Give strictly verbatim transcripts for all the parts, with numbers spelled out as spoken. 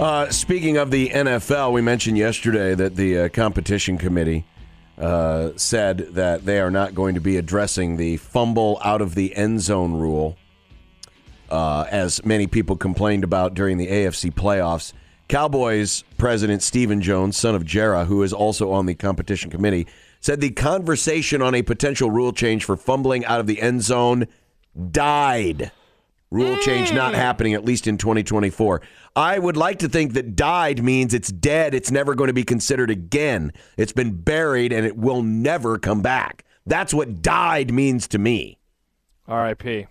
Uh, speaking of the N F L, we mentioned yesterday that the uh, competition committee uh, said that they are not going to be addressing the fumble out of the end zone rule, uh, as many people complained about during the A F C playoffs. Cowboys president Stephen Jones, son of Jerry, who is also on the competition committee, said the conversation on a potential rule change for fumbling out of the end zone died. Rule change not happening, at least in twenty twenty-four. I would like to think that died means it's dead. It's never going to be considered again. It's been buried, and it will never come back. That's what died means to me. R I P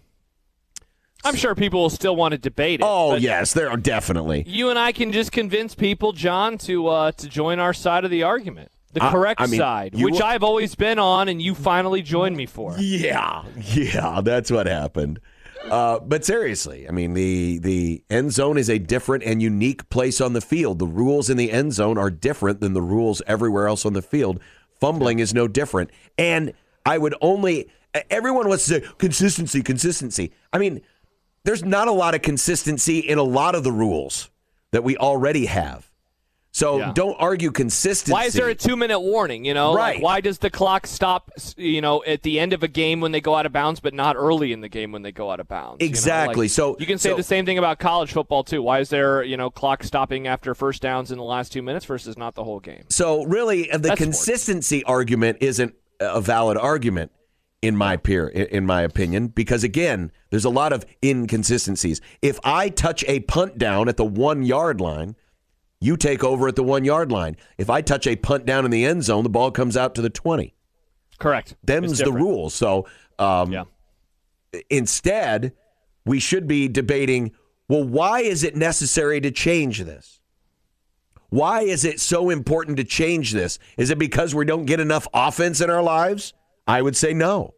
I'm sure people will still want to debate it. Oh, yes, there are definitely. You and I can just convince people, John, to uh, to join our side of the argument. The correct I, I mean, side, which will... I've always been on, and you finally joined me for. Yeah, yeah, that's what happened. Uh, but seriously, I mean, the the end zone is a different and unique place on the field. The rules in the end zone are different than the rules everywhere else on the field. Fumbling is no different. And I would only, everyone wants to say, consistency, consistency. I mean, there's not a lot of consistency in a lot of the rules that we already have. So yeah. Don't argue consistency. Why is there a two-minute warning, you know? Right. Like, why does the clock stop, you know, at the end of a game when they go out of bounds, but not early in the game when they go out of bounds? Exactly. You know? Like, so you can say so, the same thing about college football, too. Why is there, you know, clock stopping after first downs in the last two minutes versus not the whole game? So, really, the That's consistency sports. argument isn't a valid argument, in my peer, in my opinion, because, again, there's a lot of inconsistencies. If I touch a punt down at the one-yard line, you take over at the one-yard line. If I touch a punt down in the end zone, the ball comes out to the twenty. Correct. Them's the rules. So um, yeah. instead, we should be debating, well, why is it necessary to change this? Why is it so important to change this? Is it because we don't get enough offense in our lives? I would say no.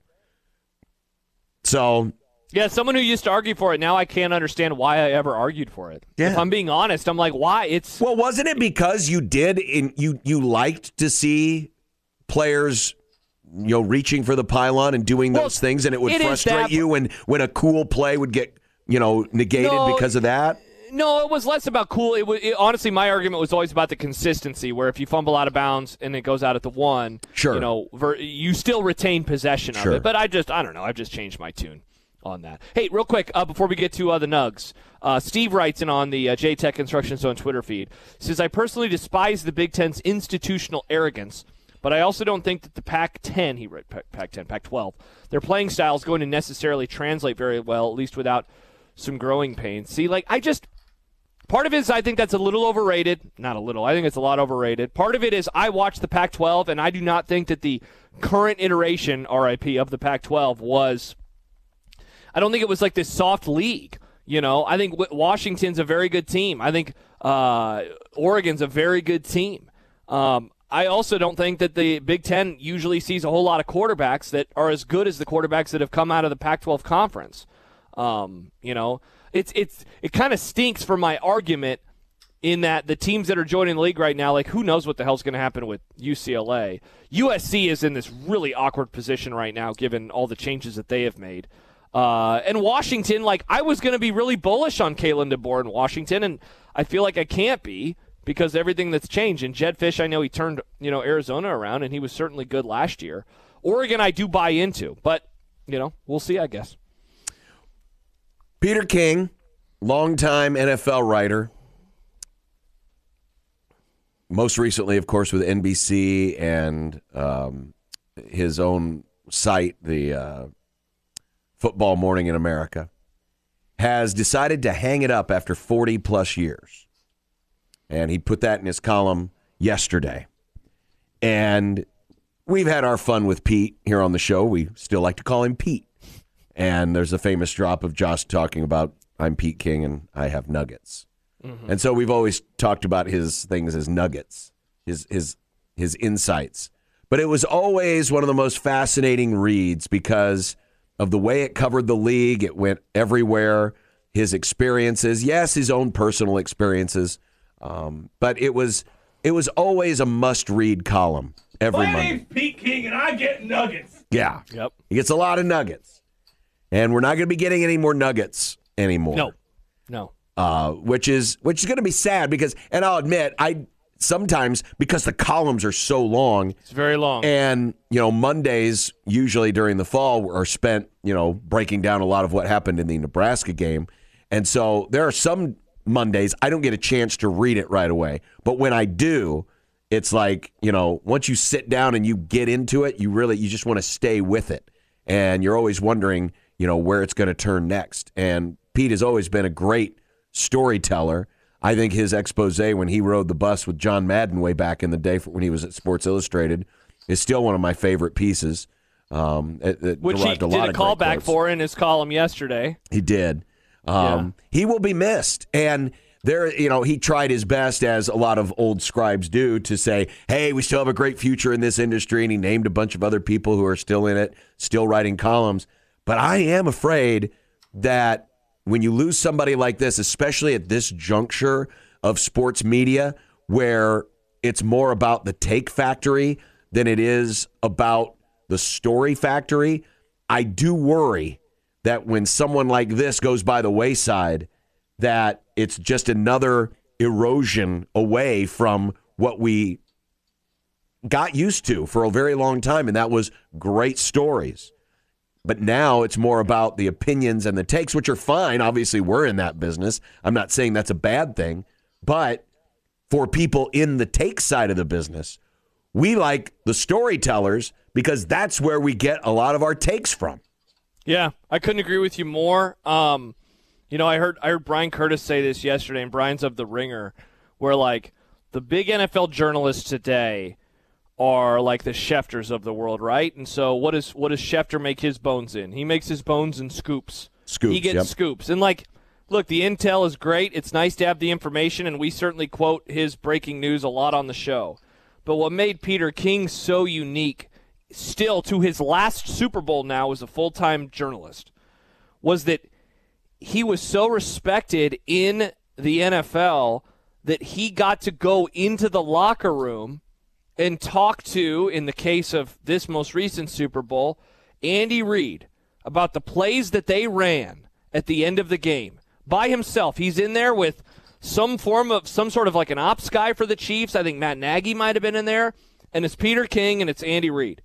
So... Yeah, someone who used to argue for it, now I can't understand why I ever argued for it. Yeah. If I'm being honest, I'm like, why? It's Well, wasn't it because you did in you you liked to see players, you know, reaching for the pylon and doing well, those things, and it would it frustrate you when, when a cool play would get, you know, negated no, because of that? No, it was less about cool. It was it, honestly, my argument was always about the consistency, where if you fumble out of bounds and it goes out at the one, sure. you know, ver, you still retain possession sure. of it. But I just, I don't know, I've just changed my tune on that. Hey, real quick, uh, before we get to uh, the Nugs, uh, Steve writes in on the uh, J TEC Construction Zone Twitter feed, says, I personally despise the Big Ten's institutional arrogance, but I also don't think that the Pac ten, he wrote Pac ten, Pac twelve, their playing style is going to necessarily translate very well, at least without some growing pains. See, like, I just, part of it is I think that's a little overrated. Not a little, I think it's a lot overrated. Part of it is I watch the Pac twelve, and I do not think that the current iteration, R I P, of the Pac twelve was... I don't think it was like this soft league, you know. I think Washington's a very good team. I think uh, Oregon's a very good team. Um, I also don't think that the Big Ten usually sees a whole lot of quarterbacks that are as good as the quarterbacks that have come out of the Pac twelve conference. Um, you know, it's it's it kind of stinks for my argument in that the teams that are joining the league right now, like who knows what the hell's going to happen with U C L A. U S C is in this really awkward position right now, given all the changes that they have made. Uh, and Washington, like, I was going to be really bullish on Kalen DeBoer in Washington, and I feel like I can't be because everything that's changed. And Jed Fish, I know he turned, you know, Arizona around, and he was certainly good last year. Oregon, I do buy into, but, you know, we'll see, I guess. Peter King, longtime N F L writer, most recently, of course, with N B C and um, his own site, the uh, Football Morning in America, has decided to hang it up after forty-plus years. And he put that in his column yesterday. And we've had our fun with Pete here on the show. We still like to call him Pete. And there's a famous drop of Josh talking about, I'm Pete King and I have nuggets. Mm-hmm. And so we've always talked about his things as nuggets, his his his insights. But it was always one of the most fascinating reads because of the way it covered the league, it went everywhere, his experiences, yes, his own personal experiences, um, but it was it was always a must-read column every month. My name's Pete King, and I get nuggets. Yeah. Yep. He gets a lot of nuggets. And we're not going to be getting any more nuggets anymore. No, no. uh, which is which is going to be sad because, and I'll admit, I sometimes, because the columns are so long. It's very long. And, you know, Mondays, usually during the fall, are spent, you know, breaking down a lot of what happened in the Nebraska game. And so there are some Mondays I don't get a chance to read it right away. But when I do, it's like, you know, once you sit down and you get into it, you really, you just want to stay with it. And you're always wondering, you know, where it's going to turn next. And Pete has always been a great storyteller. I think his expose when he rode the bus with John Madden way back in the day when he was at Sports Illustrated is still one of my favorite pieces. Um, it, it Which he did a, a callback for in his column yesterday. He did. Um, yeah. He will be missed. And there, you know, he tried his best, as a lot of old scribes do, to say, hey, we still have a great future in this industry. And he named a bunch of other people who are still in it, still writing columns. But I am afraid that when you lose somebody like this, especially at this juncture of sports media, where it's more about the take factory than it is about the story factory, I do worry that when someone like this goes by the wayside, that it's just another erosion away from what we got used to for a very long time, and that was great stories. But now it's more about the opinions and the takes, which are fine. Obviously, we're in that business. I'm not saying that's a bad thing. But for people in the take side of the business, we like the storytellers because that's where we get a lot of our takes from. Yeah, I couldn't agree with you more. Um, you know, I heard I heard Brian Curtis say this yesterday, and Brian's of The Ringer, where, like, the big N F L journalists today are like the Schefters of the world, right? And so what is, what does Schefter make his bones in? He makes his bones in scoops. Scoops, He gets yep. scoops. And, like, look, the intel is great. It's nice to have the information, and we certainly quote his breaking news a lot on the show. But what made Peter King so unique, still to his last Super Bowl now as a full-time journalist, was that he was so respected in the N F L that he got to go into the locker room and talk to, in the case of this most recent Super Bowl, Andy Reid about the plays that they ran at the end of the game. By himself, he's in there with some form of, some sort of like an ops guy for the Chiefs. I think Matt Nagy might have been in there. And it's Peter King and it's Andy Reid.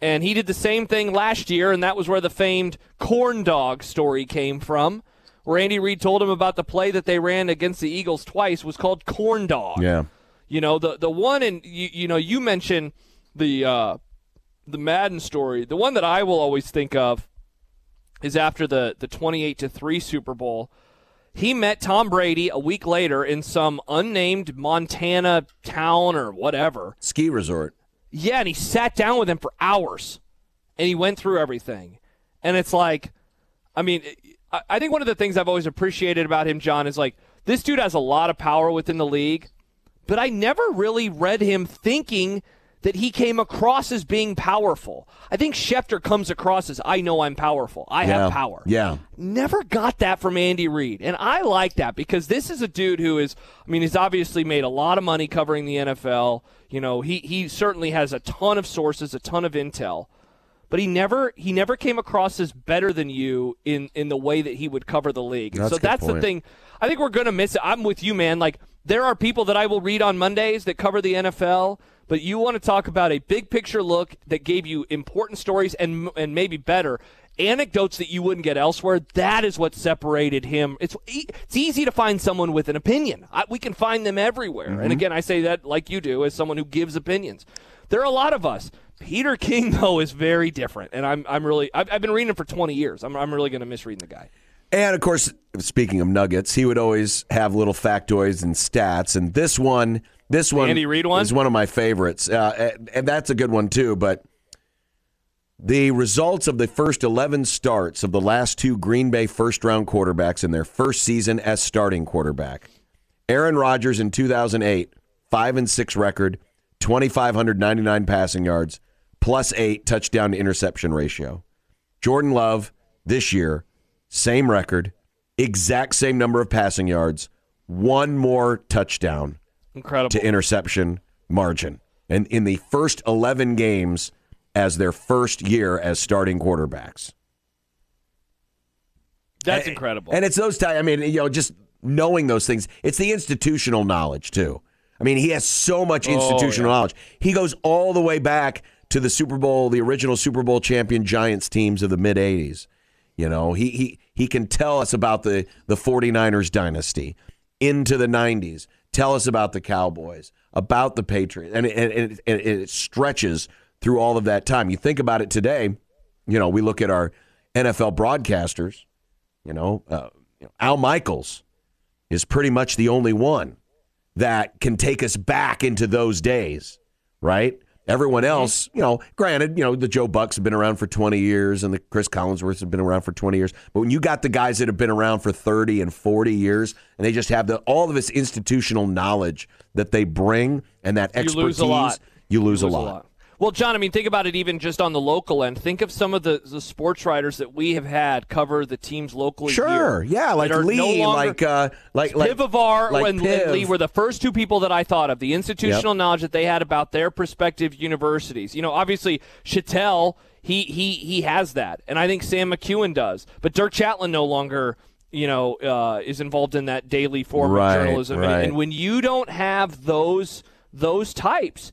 And he did the same thing last year, and that was where the famed corn dog story came from, where Andy Reid told him about the play that they ran against the Eagles twice was called corn dog. Yeah. You know, the the one, and you, you know, you mentioned the uh, the Madden story. The one that I will always think of is after the the twenty-eight to three Super Bowl. He met Tom Brady a week later in some unnamed Montana town or whatever. Ski resort. Yeah, and he sat down with him for hours, and he went through everything. And it's like, I mean, I think one of the things I've always appreciated about him, John, is like, this dude has a lot of power within the league. But I never really read him thinking that he came across as being powerful. I think Schefter comes across as, I know I'm powerful. I yeah. have power. Yeah. Never got that from Andy Reid. And I like that because this is a dude who is, I mean, he's obviously made a lot of money covering the N F L. You know, he he certainly has a ton of sources, a ton of intel. But he never he never came across as better than you in, in the way that he would cover the league. That's so that's point. the thing. I think we're going to miss it. I'm with you, man. Like, there are people that I will read on Mondays that cover the N F L, but you want to talk about a big-picture look that gave you important stories and and maybe better, anecdotes that you wouldn't get elsewhere. That is what separated him. It's it's easy to find someone with an opinion. I, we can find them everywhere. Mm-hmm. And, again, I say that like you do as someone who gives opinions. There are a lot of us. Peter King, though, is very different, and I'm I'm really – I've been reading him for twenty years. I'm I'm really going to miss reading the guy. And, of course, speaking of nuggets, he would always have little factoids and stats. And this one, this one, Andy Reid one? is one of my favorites. Uh, and, and that's a good one, too. But the results of the first eleven starts of the last two Green Bay first-round quarterbacks in their first season as starting quarterback. Aaron Rodgers in two thousand eight, five and six record, two thousand five hundred ninety-nine passing yards, plus eight touchdown-to-interception ratio. Jordan Love this year, same record, exact same number of passing yards, one more touchdown Incredible. to interception margin. And in the first eleven games as their first year as starting quarterbacks. That's and, incredible. And it's those times, I mean, you know, just knowing those things. It's the institutional knowledge, too. I mean, he has so much institutional oh, yeah. knowledge. He goes all the way back to the Super Bowl, the original Super Bowl champion Giants teams of the mid-eighties. You know, he he he can tell us about the, the 49ers dynasty into the nineties, tell us about the Cowboys, about the Patriots, and it, and, it, and it stretches through all of that time. You think about it today, you know, we look at our N F L broadcasters, you know, uh, you know Al Michaels is pretty much the only one that can take us back into those days, right? Everyone else, you know, granted, you know, the Joe Bucks have been around for twenty years and the Chris Collinsworths have been around for twenty years. But when you got the guys that have been around for thirty and forty years and they just have the, all of this institutional knowledge that they bring and that expertise, you lose a lot. You lose, you lose a, lot. a lot. Well, John, I mean, think about it even just on the local end. Think of some of the, the sports writers that we have had cover the teams locally. Sure, here, yeah, like Lee, no longer, like, uh, like like Pivovar like and Piv. Lindley were the first two people that I thought of, the institutional yep. knowledge that they had about their prospective universities. You know, obviously, Chatelain, he he he has that, and I think Sam McEwen does. But Dirk Chatelain no longer, you know, uh, is involved in that daily form right, of journalism. Right. And, and when you don't have those those types,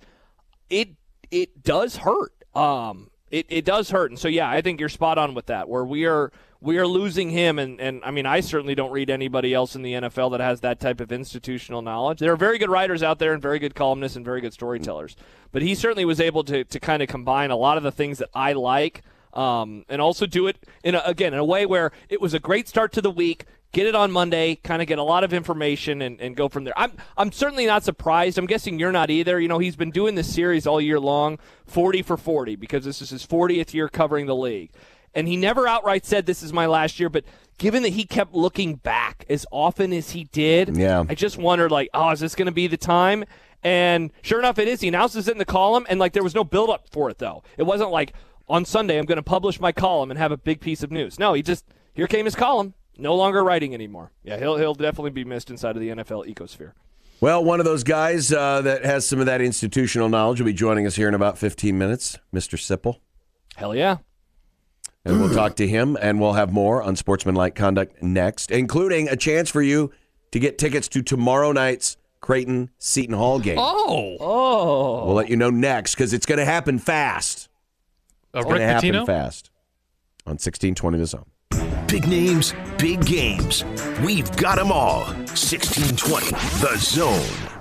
it It does hurt. Um, it, it does hurt. And so, yeah, I think you're spot on with that, where we are we are losing him. And, and, I mean, I certainly don't read anybody else in the N F L that has that type of institutional knowledge. There are very good writers out there and very good columnists and very good storytellers. But he certainly was able to, to kind of combine a lot of the things that I like um, and also do it, in a, again, in a way where it was a great start to the week, get it on Monday, kind of get a lot of information and, and go from there. I'm I'm certainly not surprised. I'm guessing you're not either. You know, he's been doing this series all year long, forty for forty, because this is his fortieth year covering the league. And he never outright said this is my last year, but given that he kept looking back as often as he did, yeah. I just wondered, like, oh, is this going to be the time? And sure enough, it is. He announces it in the column, and, like, there was no buildup for it, though. It wasn't like, on Sunday, I'm going to publish my column and have a big piece of news. No, he just, here came his column. No longer writing anymore. Yeah, he'll he'll definitely be missed inside of the N F L ecosphere. Well, one of those guys uh, that has some of that institutional knowledge will be joining us here in about fifteen minutes, Mister Sipple. Hell yeah. And we'll talk to him, and we'll have more on sportsmanlike conduct next, including a chance for you to get tickets to tomorrow night's Creighton Seton Hall game. Oh. Oh. We'll let you know next, because it's going to happen fast. Uh, it's going to happen fast. On sixteen twenty The Zone. Big names, big games. We've got them all. sixteen twenty The Zone.